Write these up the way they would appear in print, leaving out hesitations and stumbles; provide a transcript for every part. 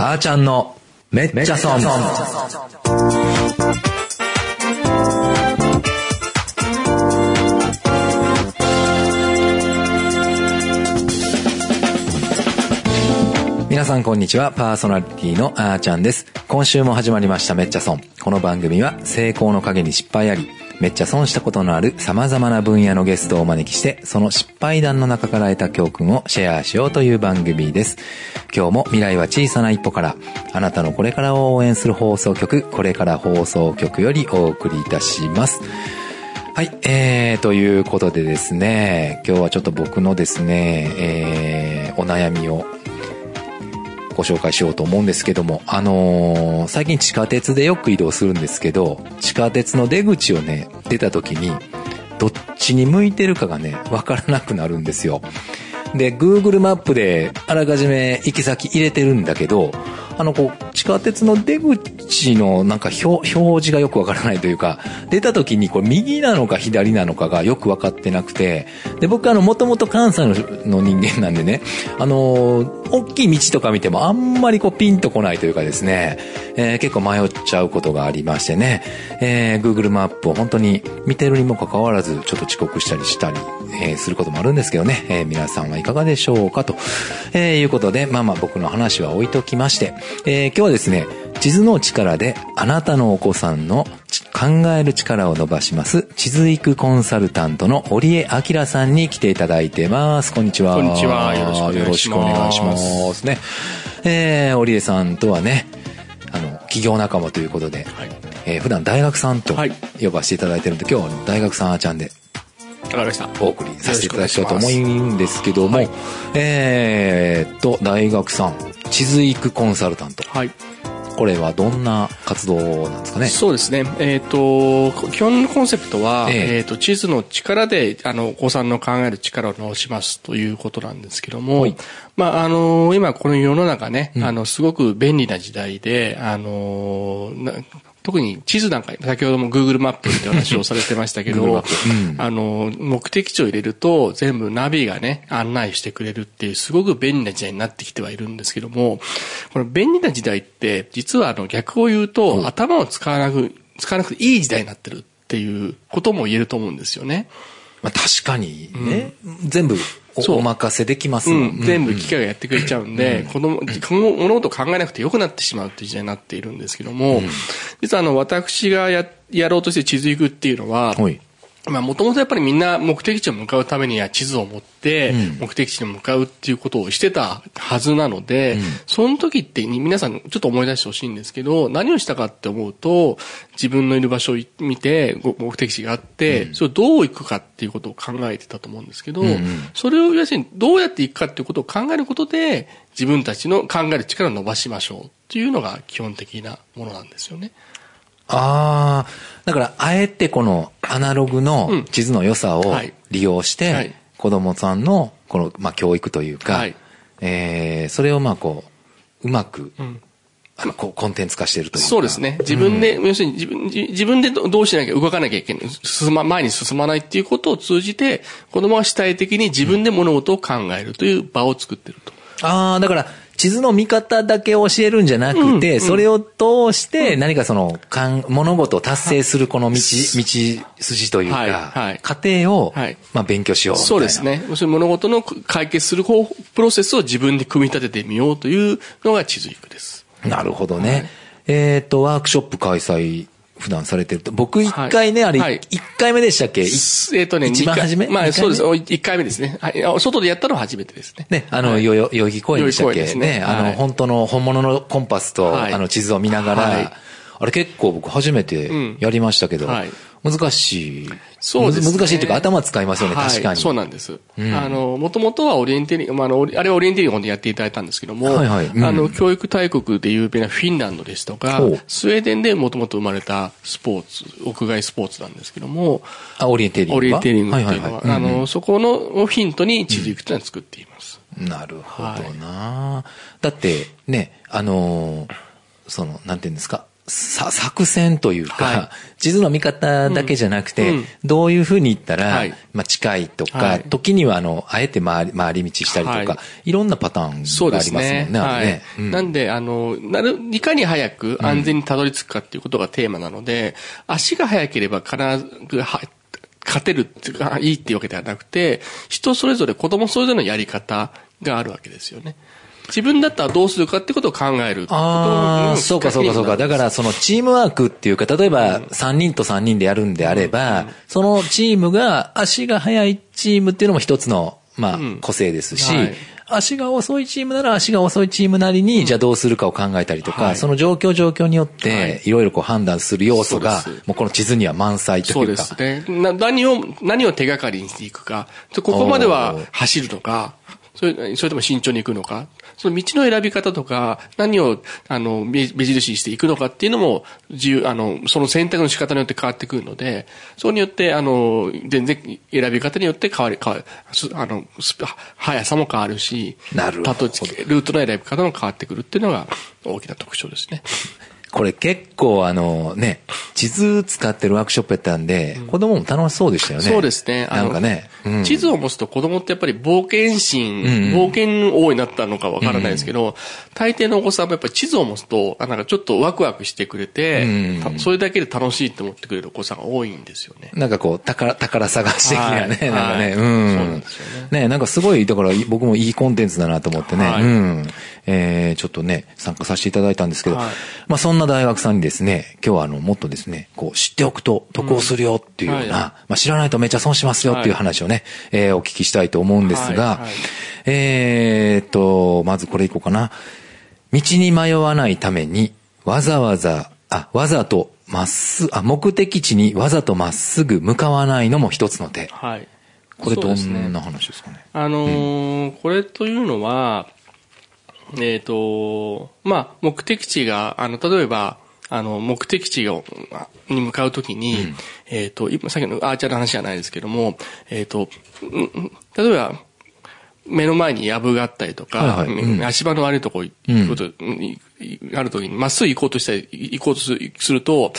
あーちゃんのめっちゃ損。皆さんこんにちは、パーソナリティのあーちゃんです。今週も始まりましためっちゃ損。この番組は成功の陰に失敗あり、めっちゃ損したことのある様々な分野のゲストをお招きして、その失敗談の中から得た教訓をシェアしようという番組です。今日も未来は小さな一歩から、あなたのこれからを応援する放送局、これから放送局よりお送りいたします。はい、ということでですね、今日はちょっと僕のですね、お悩みをご紹介しようと思うんですけども、最近地下鉄でよく移動するんですけど、地下鉄の出口をね、出た時に、どっちに向いてるかがね、わからなくなるんですよ。で、Google マップであらかじめ行き先入れてるんだけど、地下鉄の出口のなんか表示がよくわからないというか、出た時にこれ右なのか左なのかがよくわかってなくて、で、僕もともと関西の人間なんでね、大きい道とか見てもあんまりこうピンとこないというかですね、結構迷っちゃうことがありましてね、Google マップを本当に見てるにもかかわらずちょっと遅刻したり、することもあるんですけどね、皆さんはいかがでしょうかと、いうことで、まあ僕の話は置いときまして、今日はですね、地図の力であなたのお子さんの考える力を伸ばします地図育コンサルタントの堀江明さんに来ていただいてます。こんにちは。こんにちは。よろしくお願いしますね。堀江さんとはね、企業仲間ということで、はい、普段大学さんと呼ばせていただいてるんで、今日は大学さんあーちゃんでお送りさせていただきたいと思うんですけども、はい、大学さん地図育コンサルタント、はい、これはどんな活動なんですかね。そうですね。基本のコンセプトは、地図の力でお子さんの考える力を伸ばしますということなんですけども、はい、まあ今この世の中ね、すごく便利な時代で、特に地図なんか、先ほども Google マップって話をされてましたけど、目的地を入れると全部ナビがね、案内してくれるっていう、すごく便利な時代になってきてはいるんですけども、この便利な時代って、実は逆を言うと、頭を使わなくていい時代になってるっていうことも言えると思うんですよね。まあ、確かにね、全部お任せできますもん、全部機械がやってくれちゃうんで、物事を考えなくて良くなってしまうという時代になっているんですけども、実は私がやろうとして地図育っていうのは、まあもともとやっぱりみんな目的地を向かうためには地図を持って目的地に向かうっていうことをしてたはずなので、その時って皆さんちょっと思い出してほしいんですけど、何をしたかって思うと、自分のいる場所を見て目的地があって、それをどう行くかっていうことを考えてたと思うんですけど、それを要するにどうやって行くかっていうことを考えることで、自分たちの考える力を伸ばしましょうっていうのが基本的なものなんですよね。ああ、だからあえてこのアナログの地図の良さを利用して、子供さんのこの教育というか、それをうまく、コンテンツ化しているというか。そうですね。自分で、要するに自分でどうしなきゃ動かなきゃいけない。前に進まないっていうことを通じて、子供は主体的に自分で物事を考えるという場を作ってると。ああ、だから地図の見方だけ教えるんじゃなくて、それを通して何か物事を達成するこの道筋というか、過程を勉強しようみたいな。そうですね。物事の解決するプロセスを自分で組み立ててみようというのが地図育です。なるほどね。はい、ワークショップ開催。普段されてると。僕一回ね、あれ、一回目でしたっけ？一番初め？まあそうです。一回目ですね。外でやったのは初めてですね。ね、代々木公園でしたっけ？ね、本物のコンパスと、地図を見ながら、あれ結構僕初めてやりましたけど、難しい。そうですね。難しいというか頭使いますよね、確かに。そうなんです。元々はオリエンテリング、あれはオリエンテリングでやっていただいたんですけども、教育大国で有名なフィンランドですとか、スウェーデンで元々生まれたスポーツ、屋外スポーツなんですけども、オリエンテリング。オリエンテリングっていうのは、そこのヒントに地図育というのは作っています。なるほどな。だって、ね、なんていうんですか、作戦というか、はい、地図の見方だけじゃなくて、うん、どういうふうに行ったら、はい、まあ、近いとか、はい、時にはあえて回り道したりとか、はい、いろんなパターンがありますもんね。そうですね。はい、ね、うん、なんでいかに早く安全にたどり着くかっていうことがテーマなので、うん、足が速ければ必ず勝てるっていうかいいっていうわけではなくて、人それぞれ子供それぞれのやり方があるわけですよね。自分だったらどうするかってことを考える。ああ、そうか。だからそのチームワークっていうか、例えば3人と3人でやるんであれば、うん、そのチームが足が速いチームっていうのも一つの、まあ、個性ですし、うん、はい、足が遅いチームなら足が遅いチームなりに、うん、じゃあどうするかを考えたりとか、はい、その状況によっていろいろこう判断する要素が、はい、もうこの地図には満載というか。そうですね。何を手がかりにしていくか、ここまでは走るのか、それとも慎重に行くのか、その道の選び方とか、何を、目印にしていくのかっていうのも、その選択の仕方によって変わってくるので、それによって、全然選び方によって変わる、速さも変わるし、なるほど。ルートの選び方も変わってくるっていうのが大きな特徴ですね。これ結構ね、地図使ってるワークショップやったんで、うん、子供も楽しそうでしたよね。そうですね。なんかね、うん、地図を持つと子供ってやっぱり冒険心、冒険王になったのかわからないですけど、うんうん、大抵のお子さんもやっぱり地図を持つと、なんかちょっとワクワクしてくれて、うんうん、それだけで楽しいって思ってくれるお子さんが多いんですよね。なんかこう、宝探し的なね、はい、なんかね、はい、うん。そうなんですよね。ね、なんかすごい、だから僕もいいコンテンツだなと思ってね、はい、うん。ちょっとね、参加させていただいたんですけど、はい、まあそんな大学さんにですね、今日はもっとですね、こう知っておくと得をするよっていうような、うん、はい、まあ、知らないとめっちゃ損しますよっていう話をね、はい、お聞きしたいと思うんですが、はいはい、まずこれいこうかな。道に迷わないために目的地にわざとまっすぐ向かわないのも一つの手。はい、これどんな話ですかね。これというのは、まあ、目的地が、例えば、目的地に向かうときに、うん、今、さっきのアーチャーの話じゃないですけども、例えば、目の前に藪があったりとか、はいはい、うん、足場の悪いとこ行くこと、うん、あるときに、まっすぐ行こうとすると、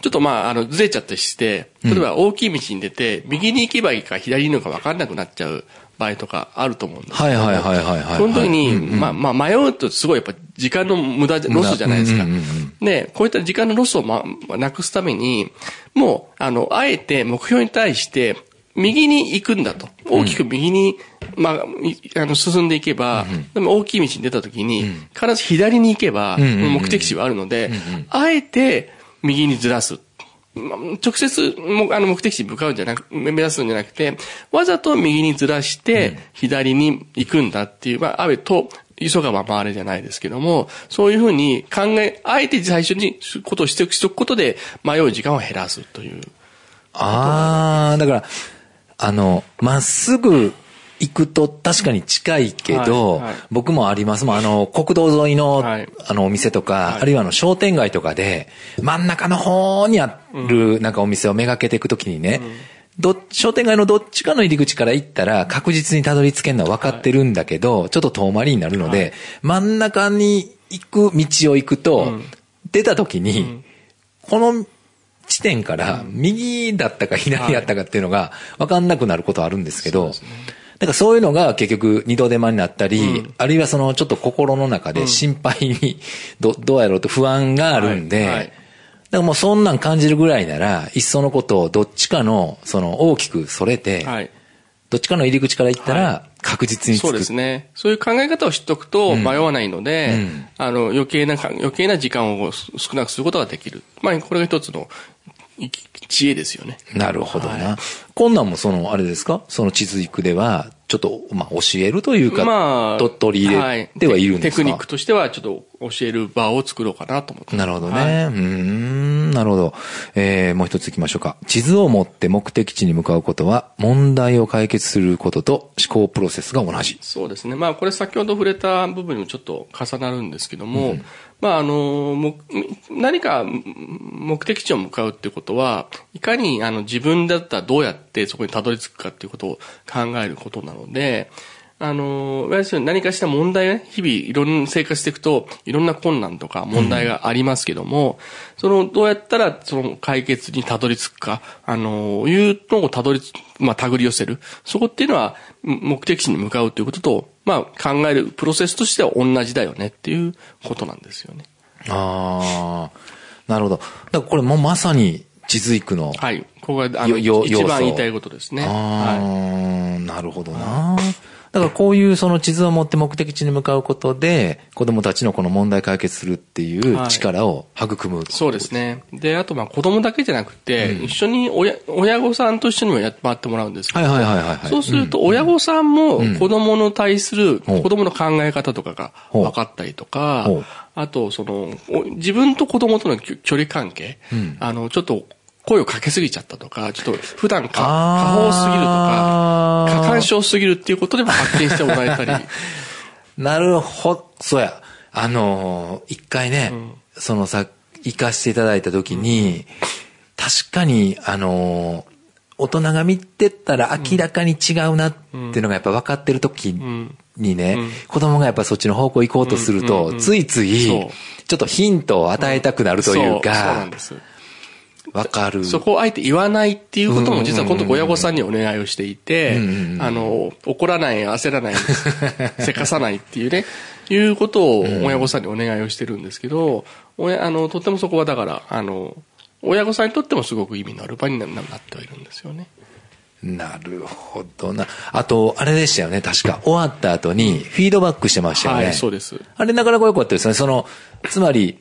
ちょっとまあ、ずれちゃったりして、例えば大きい道に出て、右に行けばいいか左に行くのか分かんなくなっちゃう場合とかあると思うんですけど。はいはいはいはい、はい。その時に、うんうん、まあ、迷うとすごいやっぱ時間の無駄、ロスじゃないですか。うんうんうん、で、こういった時間のロスをなくすために、もう、あえて目標に対して、右に行くんだと。大きく右に、まあ、進んでいけば、うんうん、でも大きい道に出た時に、うん、必ず左に行けば、目的地はあるので、うんうん、あえて右にずらす。直接目的地に向かうんじゃなく、目指すんじゃなくて、わざと右にずらして、左に行くんだっていう、まあ、急がば回れじゃないですけども、そういうふうにあえて最初にことをしておくことで、迷う時間を減らすという。だから、まっすぐ、行くと確かに近いけど、はいはい、僕もありますもん。国道沿いの、はい、お店とか、はい、あるいは商店街とかで、真ん中の方にある、なんかお店をめがけていくときにね、商店街のどっちかの入り口から行ったら、確実にたどり着けるのは分かってるんだけど、はい、ちょっと遠回りになるので、はい、真ん中に行く道を行くと、出たときに、この、地点から右だったか左だったかっていうのが分かんなくなることあるんですけど、はい、だからそういうのが結局二度手間になったり、うん、あるいはそのちょっと心の中で心配にどうやろうと不安があるんで、はいはい、だからもうそんなん感じるぐらいならいっそのことをどっちかのその大きくそれて、はい、どっちかの入り口から行ったら、はい、確実にそうですね。そういう考え方を知っとくと迷わないので、うん、余計な時間を少なくすることができる。まあこれが一つの知恵ですよね。なるほどな。はい、こんなんもあれですか？その地図育ではちょっとまあ教えるというか、まあ、取り入れてはいるんですか？はい、テクニックとしてはちょっと教える場を作ろうかなと思って。なるほどね。はい、なるほど。もう一ついきましょうか。地図を持って目的地に向かうことは問題を解決することと思考プロセスが同じ。そうですね。まあこれ先ほど触れた部分にもちょっと重なるんですけども、うん、まあ何か目的地を向かうってことは、いかに自分だったらどうやってそこにたどり着くかっていうことを考えることなので、何かした問題ね、日々いろんな生活していくと、いろんな困難とか問題がありますけども、うん、どうやったらその解決にたどり着くか、いうのを手繰り寄せる。そこっていうのは、目的地に向かうということと、考えるプロセスとしては同じだよねっていうことなんですよね。ああ、なるほど。だからこれもまさに、地髄区の。はい。ここが、一番言いたいことですね。はい、なるほどな。だからこういうその地図を持って目的地に向かうことで子どもたちのこの問題解決するっていう力を育む、はい、そうですね。で、あと子どもだけじゃなくて、うん、一緒に親御さんと一緒にもやってもらってもらうんですけど、はいはいはいはい、そうすると親御さんも子どもの対する子どもの考え方とかが分かったりとか、うんうん、あと自分と子どもとの距離関係、うん、ちょっと声をかけすぎちゃったとか、ちょっと普段過方すぎるとか、過干渉すぎるっていうことでも発見してもらえたり。なるほど。そうや。一回ね、うん、行かしていただいた時に、確かに、大人が見てったら明らかに違うなっていうのがやっぱ分かってる時にね、うんうん、子供がやっぱそっちの方向行こうとすると、うんうんうん、ついつい、ちょっとヒントを与えたくなるというか、うん、そうなんです。わかる。そこをあえて言わないっていうことも実は今度親御さんにお願いをしていて、怒らない、焦らない、せかさないっていうね、いうことを親御さんにお願いをしてるんですけど、とってもそこはだから、親御さんにとってもすごく意味のある場になってはいるんですよね。なるほどな。あと、あれでしたよね、確か。終わった後にフィードバックしてましたよね。はい、そうです。あれなかなか良かったですね。つまり、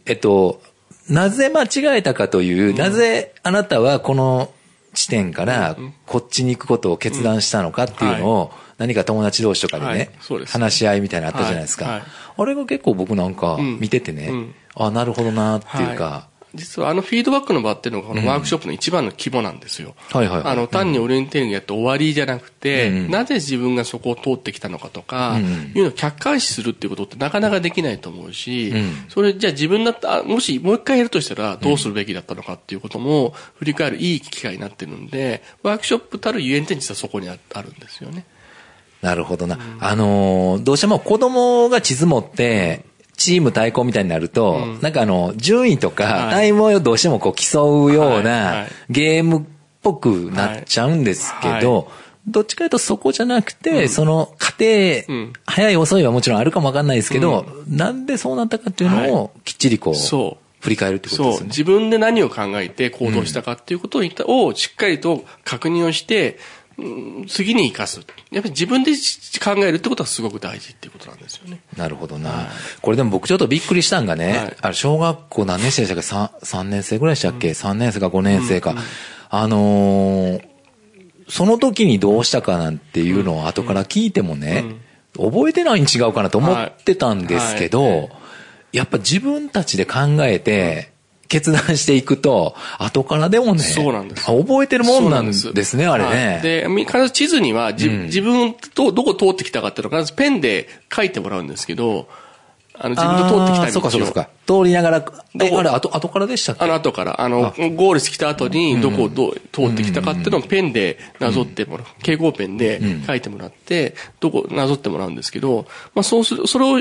なぜ間違えたかという、なぜあなたはこの地点からこっちに行くことを決断したのかっていうのを何か友達同士とかでね、話し合いみたいなのあったじゃないですか。あれが結構僕なんか見ててね、あ、なるほどなっていうか。実はフィードバックの場っていうのがこのワークショップの一番の規模なんですよ。はいはい。単にオリエンテーリングやって終わりじゃなくて、なぜ自分がそこを通ってきたのかとか、いうのを客観視するっていうことってなかなかできないと思うし、それじゃあ自分だった、もしもう一回やるとしたらどうするべきだったのかっていうことも振り返るいい機会になってるんで、ワークショップたるゆえんって実はそこにあるんですよね。なるほどな。どうしても子供が地図持って、チーム対抗みたいになると、なんか順位とかタイムをどうしてもこう競うようなゲームっぽくなっちゃうんですけど、どっちかというとそこじゃなくて、その過程、早い遅いはもちろんあるかもわかんないですけど、なんでそうなったかっていうのをきっちりこう、振り返るってことですね。そう、自分で何を考えて行動したかっていうことをしっかりと確認をして、次に生かす。やっぱり自分で考えるってことはすごく大事っていうことなんですよね。なるほどな。はい、これでも僕ちょっとびっくりしたんがね、はい、小学校何年生でしたっけ 3年生ぐらいでしたっけ、うん、3年生か5年生か、うんうん、その時にどうしたかなんていうのを後から聞いてもね、覚えてないに違うかなと思ってたんですけど、はいはい、やっぱ自分たちで考えて、決断していくと、後からでもね、そうなんです。覚えてるもんなんですね、あれね。で、必ず地図には、自分とどこ通ってきたかっていうのを必ずペンで書いてもらうんですけど、自分と通ってきた道を。そうかそうかそうか。通りながら、あれ、後からでしたっけ？後から。ゴールしてきた後に、どこを通ってきたかっていうのをペンでなぞってもらう。蛍光ペンで書いてもらって、どこなぞってもらうんですけど、そうする、それを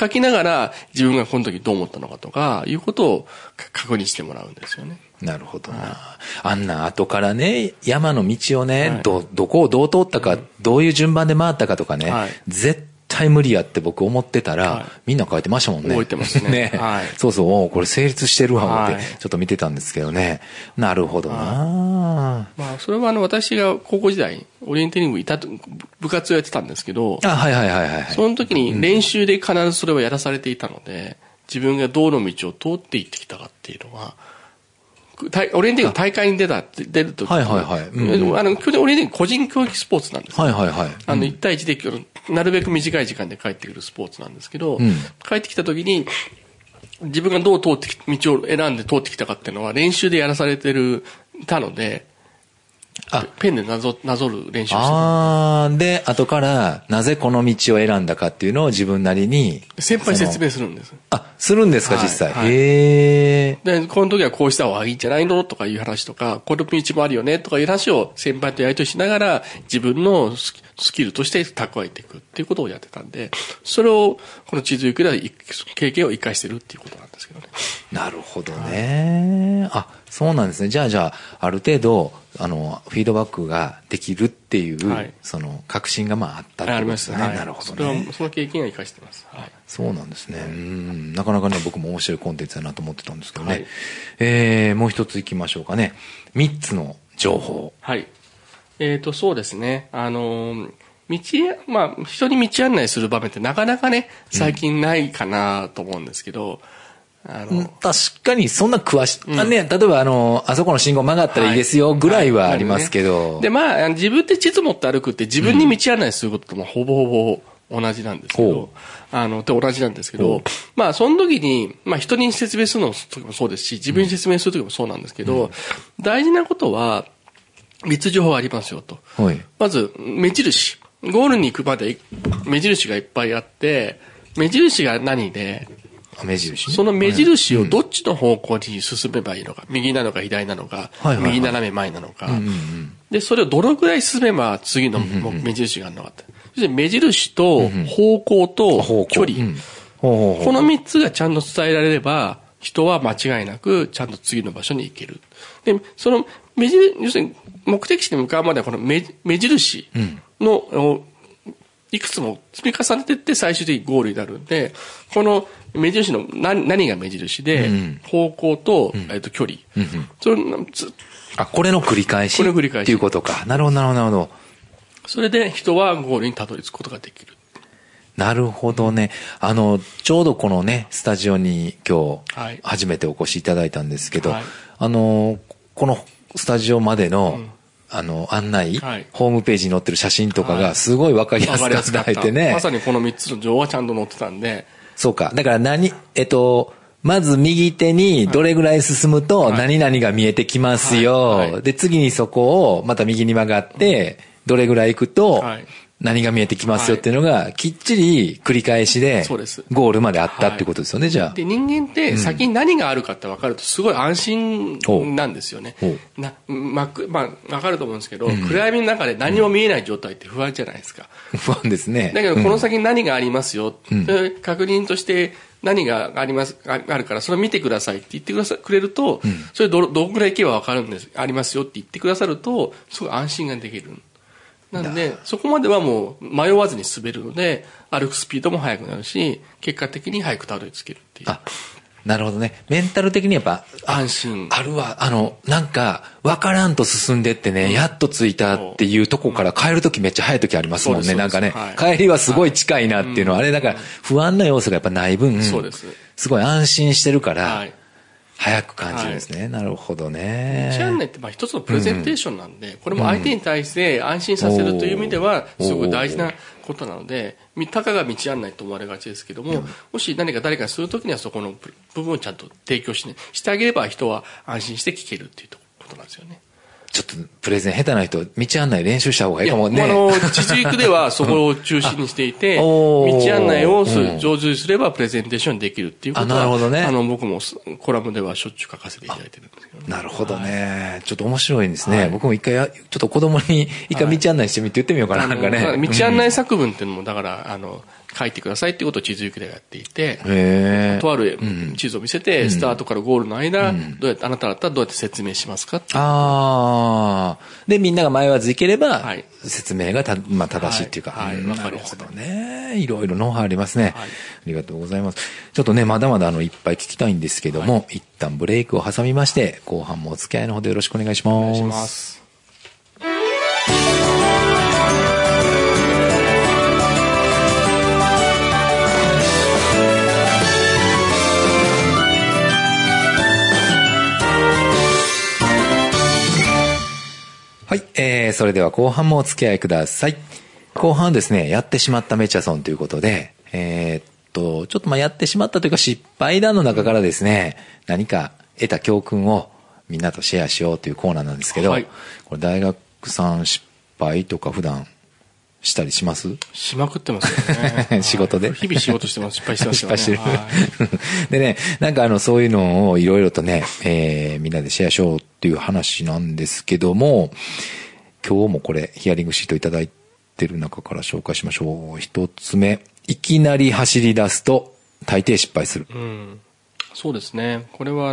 書きながら、自分がこの時どう思ったのかとか、いうことを確認してもらうんですよね。なるほどな。あんな後からね、山の道をね、どこをどう通ったか、どういう順番で回ったかとかね、絶対無理やって僕思ってたら、みんな書いてましたもんね。覚えてますね。ね、はい、そうそう、これ成立してるわ、ってちょっと見てたんですけどね。なるほどな、それは私が高校時代、オリエンテーリング部活をやってたんですけど、はいはいはいはい。その時に練習で必ずそれをやらされていたので、自分がどの道を通って行ってきたかっていうのは、オリエンテーリング大会に出るとき、はいはいはい。去年オリエンテーリング個人競技スポーツなんです。はいはいはい。1対1で、なるべく短い時間で帰ってくるスポーツなんですけど、帰ってきたときに、自分がどう道を選んで通ってきたかっていうのは練習でやらされてたので、ペンでなぞる練習をしてる。で、後から、なぜこの道を選んだかっていうのを自分なりに。先輩に説明するんです。するんですか、はい、実際、はい、へー。でこの時はこうした方がいいんじゃないのとかいう話とか、この道もあるよねとかいう話を先輩とやりとりしながら自分のスキルとして蓄えていくっていうことをやってたんで、それをこの地図行くでは経験を生かしてるっていうことなんですけどね。なるほどね、はい、あ、そうなんですね。じゃあある程度フィードバックができるっていう、はい、その確信がまああったってことですね。ありました、はい、なるほどね。その経験が生かしてます、はい、そうなんですね。うん、なかなかね僕も面白いコンテンツだなと思ってたんですけどね、はい、もう一ついきましょうかね。3つの情報、はい、そうですね、まあ人に道案内する場面ってなかなかね最近ないかなと思うんですけど、うん、確かにそんな詳しい、うん、ね、例えばあそこの信号曲がったらいいですよぐらいはありますけど、はいはい、ね、でまあ自分で地図持って歩くって自分に道案内することともほぼほぼ同じなんですけど、うん、と同じなんですけど、まあその時にまあ人に説明するのもそうですし、自分に説明する時もそうなんですけど、うん、大事なことは3つ情報ありますよと、はい、まず目印、ゴールに行くまで目印がいっぱいあって、目印が何で、目印ね、その目印をどっちの方向に進めばいいのか、うん、右なのか左なのか、はいはいはい、右斜め前なのか、うんうんうん、でそれをどのくらい進めば次の目印があるのかって、うんうん、目印と方向と距離、うんうん、この3つがちゃんと伝えられれば人は間違いなくちゃんと次の場所に行ける。でその目印、要するに目的地に向かうまではこの 目印のいくつも積み重ねていって最終的にゴールになるんで、この目印の 何が目印で、うん、方向と、距離、うんうん、それあこれの繰り返しっていうことか。なるほどなるほどなるほど。それで人はゴールにたどり着くことができる。なるほどね。ちょうどこのねスタジオに今日初めてお越しいただいたんですけど、はい、このスタジオまでの、うん、案内、はい、ホームページに載ってる写真とかがすごい分かりやすく伝えてね、はい、まさにこの3つの情報はちゃんと載ってたんで。そうか。だからまず右手にどれぐらい進むと何々が見えてきますよ。はいはいはい、で、次にそこをまた右に曲がって、どれぐらい行くと何が見えてきますよっていうのがきっちり繰り返しで、ゴールまであったってことですよね、はい、じゃあ。で、人間って先に何があるかって分かるとすごい安心なんですよね。分かると思うんですけど、暗闇の中で何も見えない状態って不安じゃないですか。不安ですね。だけどこの先に何がありますよ、うん、確認として何があるからそれを見てくださいって言ってくれると、うん、それどのくらい行けばわかるんですありますよって言ってくださるとすごい安心ができる。なんでそこまではもう迷わずに滑るので歩くスピードも速くなるし結果的に早くたどり着けるっていう。あ、なるほどね。メンタル的にやっぱ安心あるわ。なんか分からんと進んでってね、やっと着いたっていうとこから帰るときめっちゃ早いときありますもんね。なんかね、はい、帰りはすごい近いなっていうのは、はい、あれだから不安な要素がやっぱない分、そうです。すごい安心してるから早く感じるんですね。はい、なるほどね。道案内ってまあ一つのプレゼンテーションなんで、うん、これも相手に対して安心させるという意味ではすごく大事なことなので、たかが道案内と思われがちですけども、もし何か誰かにするときにはそこの部分をちゃんと提供してあげれば人は安心して聞けるっていうことなんですよね。ちょっとプレゼン下手な人道案内練習した方がいいかもね。地図行くではそこを中心にしていて、うん、道案内を上手にすればプレゼンテーションできるっていうことは、なるほどね、僕もコラムではしょっちゅう書かせていただいてるんですけど、ね、なるほどね、はい、ちょっと面白いんですね、はい、僕も一回ちょっと子供に一回道案内してみて言ってみようかな、はい、なんかね道案内作文っていうのもだから書いてくださいっていうことを地図行くでやっていて、とある地図を見せて、うん、スタートからゴールの間、うん、どうやってあなただったらどうやって説明しますかっていう。ああ。でみんなが迷わず行ければ、はい、説明がまあ、正しいっていうか、はいはい、分かりますね。なるほどね。いろいろノウハウありますね、はい。ありがとうございます。ちょっとねまだまだいっぱい聞きたいんですけども、はい、一旦ブレイクを挟みまして後半もお付き合いのほどよろしくお願いします。お願いします。はい、それでは後半もお付き合いください。後半ですね、やってしまったメチャソンということで、ちょっとまあやってしまったというか失敗談の中からですね、何か得た教訓をみんなとシェアしようというコーナーなんですけど、はい、これ大学さん失敗とか普段したりします？しまくってますよね。仕事で、はい、日々仕事してます。失敗してますよね。失敗してる。でね、なんかそういうのをいろいろとね、みんなでシェアしようっていう話なんですけども、今日もこれヒアリングシートいただいてる中から紹介しましょう。一つ目、いきなり走り出すと大抵失敗する。うん、そうですね。これは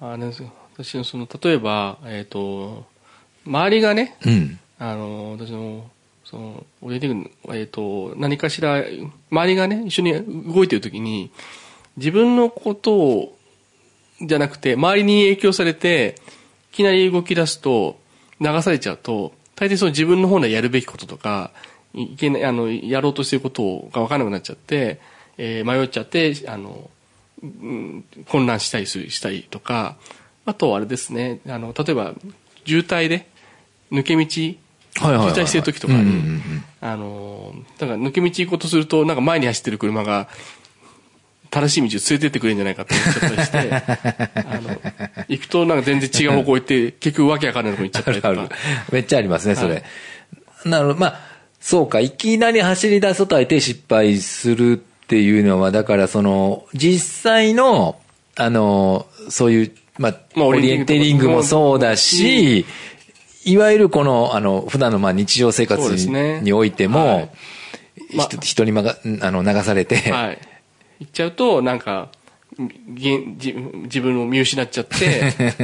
あれですよ。私の例えば周りがね、うん、私のオリエンティング何かしら周りがね一緒に動いているときに自分のことをじゃなくて周りに影響されていきなり動き出すと流されちゃうと大抵自分の方でやるべきこととかいけないやろうとしていることが分からなくなっちゃって、迷っちゃって混乱したりとか、あとはあれですね、例えば渋滞で抜け道、渋滞してる時とかに、だから抜け道行こうとすると、なんか前に走ってる車が正しい道を連れてってくれるんじゃないかと思っちゃったりして、行くとなんか全然違う方向行って、結局わけわかんないとこ行っちゃったりとか。めっちゃありますね、それ。はい、なるほど、まあ、そうか、いきなり走り出すと大抵失敗するっていうのは、だから実際の、そういう、まあ、オリエンテリングもそうだし、いわゆる普段の日常生活においても、人に流されて、はい。行っちゃうと、なんか、自分を見失っちゃって、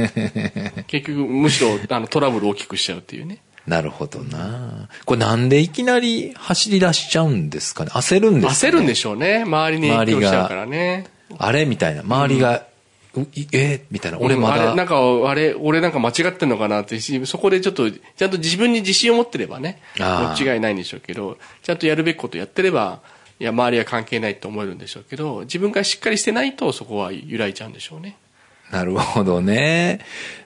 結局、むしろトラブルを大きくしちゃうっていうね。なるほどな。これなんでいきなり走り出しちゃうんですかね。焦るんですかね。焦るんでしょうね。周りに影響しちゃうからね。あれみたいな。周りが、みたいな。俺まだ。俺なんか間違ってんのかなって、そこでちょっと、ちゃんと自分に自信を持ってればね、間違いないんでしょうけど、ちゃんとやるべきことやってれば、いや、周りは関係ないと思えるんでしょうけど、自分がしっかりしてないと、そこは揺らいちゃうんでしょうね。なるほどね。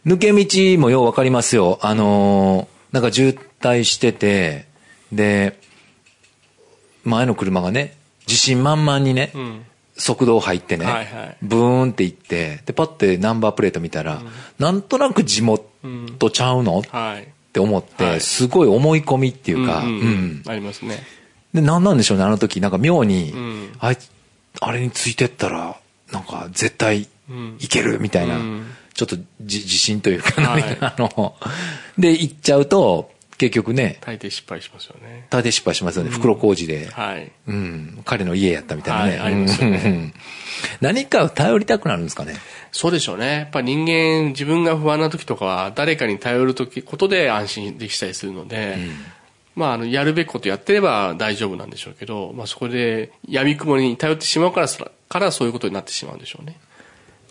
抜け道もようわかりますよ。なんか渋滞してて、で、前の車がね、自信満々にね、速度入ってね、はいはい、ブーンって行って、で、パッてナンバープレート見たら、なんとなく地元ちゃうの、はい、って思って、はい、すごい思い込みっていうか、ありますね。で、なんでしょうね、あの時、なんか妙に、あれについてったら、なんか絶対いけるみたいな、ちょっと自信というか、はい、で、行っちゃうと、結局ね。大抵失敗しますよね。大抵失敗しますよね。袋小路で。はい。彼の家やったみたいなね。はい、ありますよね。何かを頼りたくなるんですかね。そうでしょうね。やっぱ人間、自分が不安な時とかは、誰かに頼ることで安心できたりするので、まあ、やるべきことやってれば大丈夫なんでしょうけど、まあ、そこで、闇雲に頼ってしまうからそういうことになってしまうんでしょうね。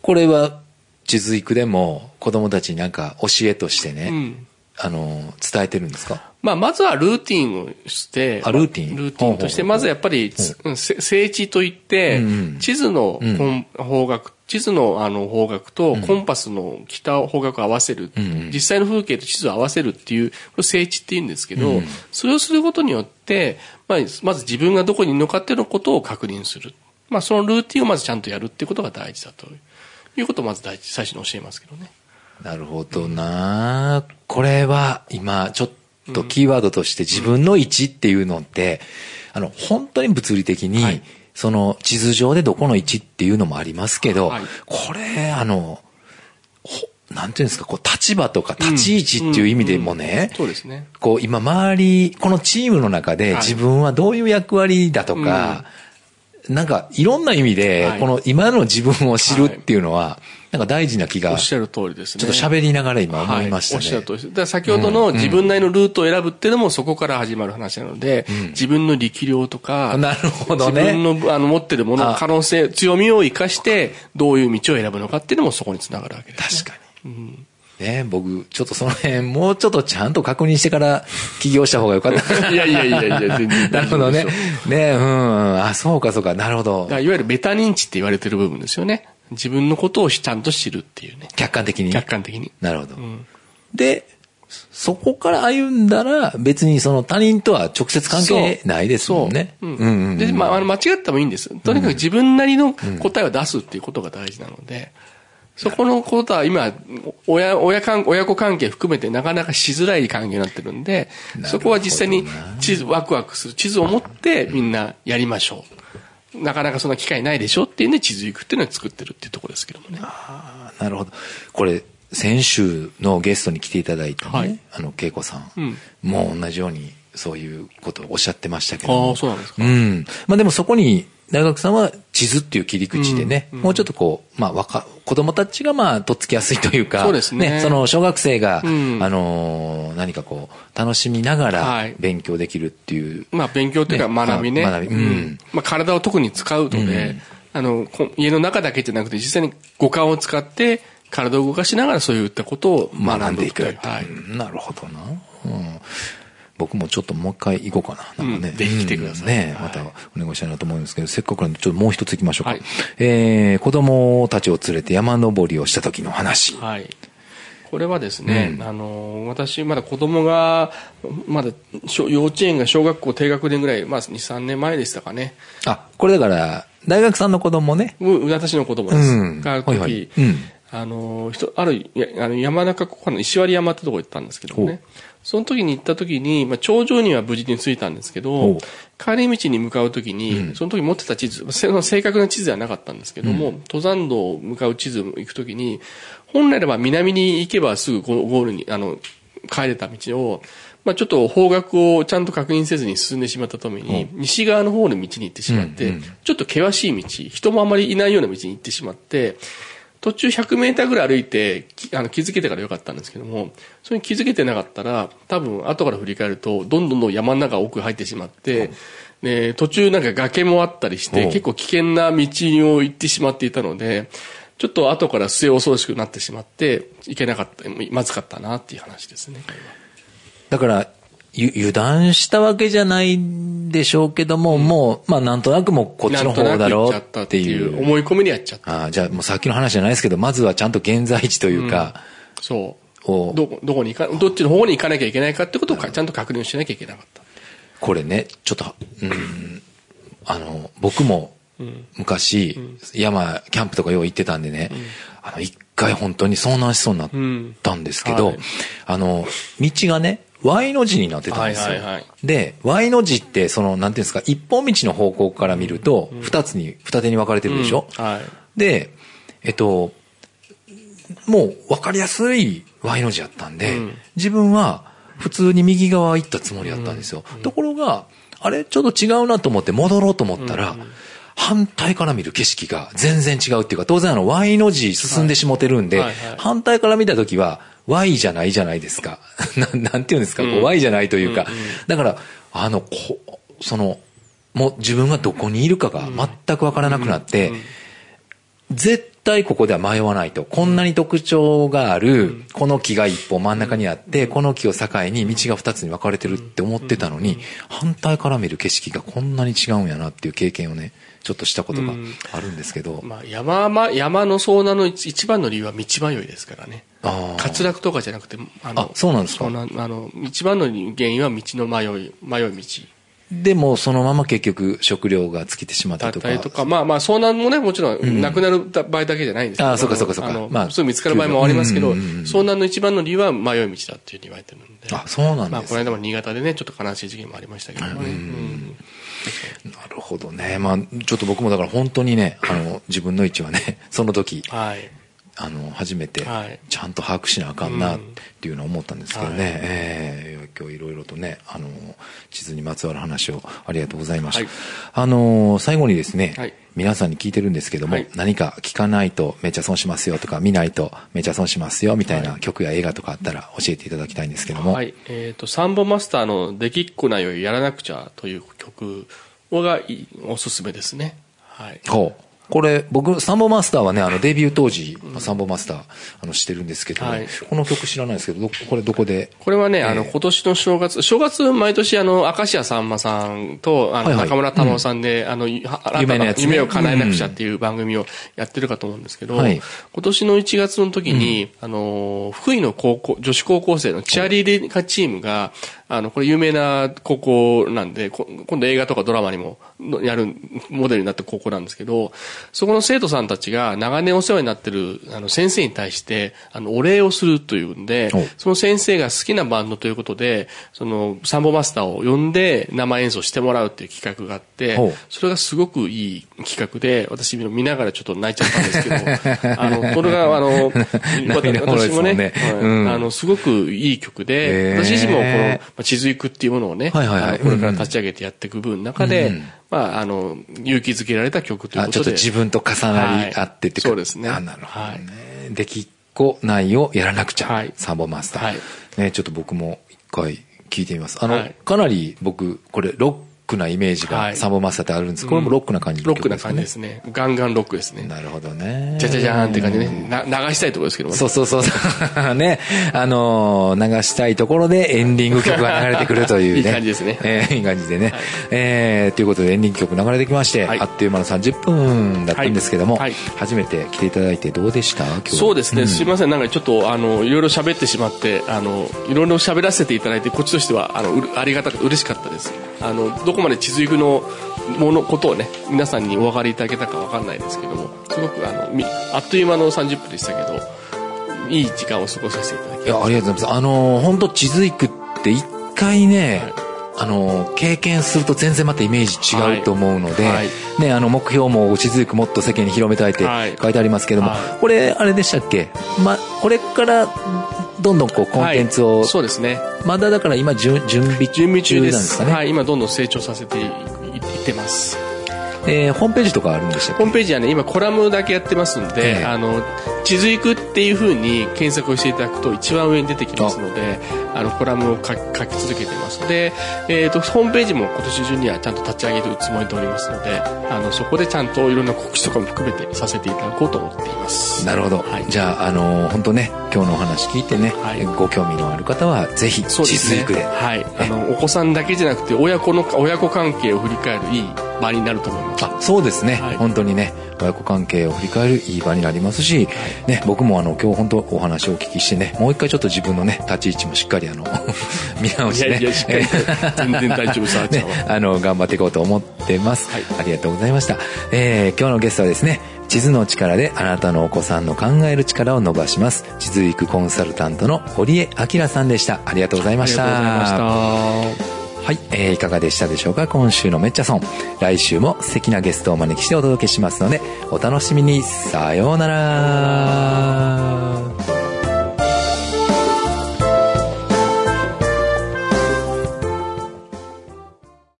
これは、地図育でも、子供たちになんか教えとしてね、伝えてるんですか？まあ、まずはルーティンをして、ルーティンとして、まずやっぱり、整地といって、地図の方角、地図の方角とコンパスの北方角を合わせる、実際の風景と地図を合わせるっていう、整地って言うんですけど、それをすることによって、まず自分がどこにいるのかっていうのことを確認する。まあ、そのルーティンをまずちゃんとやるっていうことが大事だということをまず最初に教えますけどね。なるほどな、これは今ちょっとキーワードとして自分の位置っていうのって、本当に物理的に、はい、地図上でどこの位置っていうのもありますけど、はい、これなんていうんですか、こう立場とか立ち位置っていう意味でもね、そうですね。こう今周り、このチームの中で自分はどういう役割だとか、なんかいろんな意味で、この今の自分を知るっていうのは、なんか大事な気が。おっしゃる通りですね。ちょっと喋りながら今思いましたね。おっしゃる通りです。だから先ほどの自分なりのルートを選ぶっていうのもそこから始まる話なので、自分の力量とか、なるほどね。自分の持ってるもの、可能性、強みを生かして、どういう道を選ぶのかっていうのもそこにつながるわけです。確かに。ね、僕、ちょっとその辺、もうちょっとちゃんと確認してから起業した方がよかった。いや、全然。なるほどね。ね、あ、そうか、なるほど。いわゆるベタ認知って言われてる部分ですよね。自分のことをちゃんと知るっていうね。客観的に。なるほど。で、そこから歩んだら、別に他人とは直接関係ないですもんね。で、間違ってもいいんです。とにかく自分なりの答えを出すっていうことが大事なので、そこのことは今、親子関係含めてなかなかしづらい関係になってるんで、そこは実際にワクワクする地図を持ってみんなやりましょう。なかなかそんな機会ないでしょっていうんで、地図育っていうのを作ってるっていうところですけどもね。ああ、なるほど。これ、先週のゲストに来ていただいたね、はい、恵子さん、うん、もう同じようにそういうことをおっしゃってましたけども。ああ、そうなんですか。うん。まあでもそこに、大学さんは地図っていう切り口でね、うんうん、もうちょっとこう、まあ子供たちがまあとっつきやすいというか、そうですね。その小学生が、うん、何かこう、楽しみながら勉強できるっていう。はい、まあ勉強というか学びね。学び。うん。まあ体を特に使うとね、うん、家の中だけじゃなくて実際に五感を使って体を動かしながらそういったことを学んでいく。はい。なるほどな。うん。僕もちょっともう一回行こうかな。なんかね。ぜひ来てください。ね、またお願いしたいなと思うんですけど、せっかくなんでちょっともう一つ行きましょうか。はい、子供たちを連れて山登りをした時の話。はい。これはですね、うん、私、まだ子供が、まだ、幼稚園が小学校低学年ぐらい、まあ、2、3年前でしたかね。あ、これだから、大学さんの子供ね。私の子供です。うん、が、はいはい、うん。山中湖の石割山ってとこ行ったんですけどね。その時に行った時に、まあ、頂上には無事に着いたんですけど、帰り道に向かう時に、その時持ってた地図、正確な地図ではなかったんですけども、うん、登山道を向かう地図を行く時に、本来では南に行けばすぐゴールに、帰れた道を、まあ、ちょっと方角をちゃんと確認せずに進んでしまったために、西側の方の道に行ってしまって、うんうん、ちょっと険しい道、人もあまりいないような道に行ってしまって、途中100メーターぐらい歩いて、気づけてからよかったんですけども、それに気づけてなかったら、多分後から振り返ると、どんどん山の中奥入ってしまって、ね、途中なんか崖もあったりして、結構危険な道を行ってしまっていたので、ちょっと後から末恐ろしくなってしまって、いけなかった、まずかったなっていう話ですね。だから、油断したわけじゃないでしょうけども、うん、もう、まあなんとなくもうこっちの方だろうっていう。思い込みでやっちゃった。ああ、じゃあもうさっきの話じゃないですけど、まずはちゃんと現在地というか、うん、そう。どこにどっちの方に行かなきゃいけないかってことをちゃんと確認しなきゃいけなかった。これね、ちょっと、うん、僕も昔、うん、山、キャンプとかよう行ってたんでね、うん、一回本当に遭難しそうになったんですけど、うんはい、道がね、Y の字になってたんですよ。はいはいはい、で、Y の字って、なんていうんですか、一本道の方向から見ると、二手に分かれてるでしょ、うんはい、で、もう分かりやすい Y の字やったんで、うん、自分は普通に右側行ったつもりだったんですよ。うん、ところが、あれちょっと違うなと思って戻ろうと思ったら、うんうん、反対から見る景色が全然違うっていうか、当然Y の字進んでしもてるんで、はいはいはい、反対から見たときは、Y じゃないじゃないですか。なんていうんですか、うん、Y じゃないというか。うんうん、だから、もう自分がどこにいるかが全くわからなくなって、うんうんうん、絶対ここでは迷わないと。こんなに特徴がある、うん、この木が一本真ん中にあって、この木を境に道が二つに分かれてるって思ってたのに、反対から見る景色がこんなに違うんやなっていう経験をね、ちょっとしたことがあるんですけど。うん、まあ、山の遭難の一番の理由は道迷いですからね。あ滑落とかじゃなくて、あ、そうなんですか。一番の原因は道の迷い道。でも、そのまま結局、食料が尽きてしまったとか。まあまあ、遭難もね、もちろん、なくなる場合だけじゃないんですけど。ああ、そうかそうかそうか。まあ、すぐ見つかる場合もありますけど、遭難の一番の理由は迷い道だっていうふうに言われてるんで。あ、そうなんですか。まあ、この間も新潟でね、ちょっと悲しい事件もありましたけどね。うんなるほどね。まあ、ちょっと僕もだから本当にね、自分の位置はね、その時。はい。初めて、ちゃんと把握しなあかんな、っていうのは思ったんですけどね。はいうんはい今日いろいろとね、地図にまつわる話をありがとうございました。はい、最後にですね、はい、皆さんに聞いてるんですけども、はい、何か聞かないとめっちゃ損しますよとか、見ないとめっちゃ損しますよ、みたいな曲や映画とかあったら教えていただきたいんですけども。はい。サンボマスターのできっこないをやらなくちゃという曲がおすすめですね。はい。ほう。これ、僕、サンボマスターはね、デビュー当時、サンボマスター、してるんですけど、はい、この曲知らないですけど、これどこでこれはね、今年の正月、毎年、明石家さんまさんと、はいはい、中村太郎さんで、うん、夢のやつ、ね、夢を叶えなくちゃっていう番組をやってるかと思うんですけど、うん、今年の1月の時に、福井の女子高校生のチアリーディングチームが、これ有名な高校なんで、今度映画とかドラマにもやるモデルになった高校なんですけど、そこの生徒さんたちが長年お世話になってる先生に対してお礼をするというんで、その先生が好きなバンドということで、そのサンボマスターを呼んで生演奏してもらうっていう企画があって、それがすごくいい企画で、私見ながらちょっと泣いちゃったんですけど、これが私もね、すごくいい曲で、私自身もこの地図育っていうものをね、これから立ち上げてやっていく分の中で、勇気づけられた曲ということで、ちょっと自分と重なり合ってって、そうですね。なるほどね。できっこないをやらなくちゃ、サンボマスター。ね、ちょっと僕も一回聞いてみます。かなり僕これロックなイメージがサンボマスターってあるんです。これもロックな感じ。ロックな感じですね。ガンガンロックですね。なるほどね。じゃじゃじゃーんって感じでね、流したいところですけども。そうね、流したいところでエンディング曲が流れてくるというね。いい感じですね。いい感じでね。ということでエンディング曲流れてきまして、あっという間の30分だったんですけども、初めて来ていただいてどうでした？今日。そうですね。すいません、なんかちょっといろいろ喋ってしまって、いろいろ喋らせていただいて、こっちとしてはありがたく嬉しかったです。どこまで地図育のことをね、皆さんにお分かりいただけたか分かんないですけども、すごくあっという間の30分でしたけど、いい時間を過ごさせていただきました。いや、ありがとうございます。本当地図育って一回ね、経験すると全然またイメージ違うと思うので、ね、目標も地図育もっと世間に広めたいって書いてありますけども、これあれでしたっけ？これからどんどんこうコンテンツを、そうですね。まだだから今準備中なんですかね。はい、今どんどん成長させていってます。ホームページとかあるんでしたっけ？ホームページはね、今コラムだけやってますんで、地図育っていう風に検索をしていただくと一番上に出てきますので、コラムを書き続けてます。で、ホームページも今年中にはちゃんと立ち上げるつもりでおりますので、そこでちゃんといろんな告知とかも含めてさせていただこうと思っています。なるほど。はい、じゃあ、本当ね、今日のお話聞いてね、ご興味のある方はぜひ地図育で。はい。お子さんだけじゃなくて親子関係を振り返るいい場になると思います。あ、そうですね。はい、本当にね、親子関係を振り返るいい場になりますし、ね、僕も今日本当お話をお聞きしてね、もう一回ちょっと自分のね、立ち位置もしっかり見直してね、全然大丈夫さ、ね、頑張っていこうと思ってます。ありがとうございました。今日のゲストはですね、地図の力であなたのお子さんの考える力を伸ばします。地図育コンサルタントの堀江明さんでした。ありがとうございました。はい、いかがでしたでしょうか。今週のめっちゃ損、来週も素敵なゲストをお招きしてお届けしますのでお楽しみに。さようなら。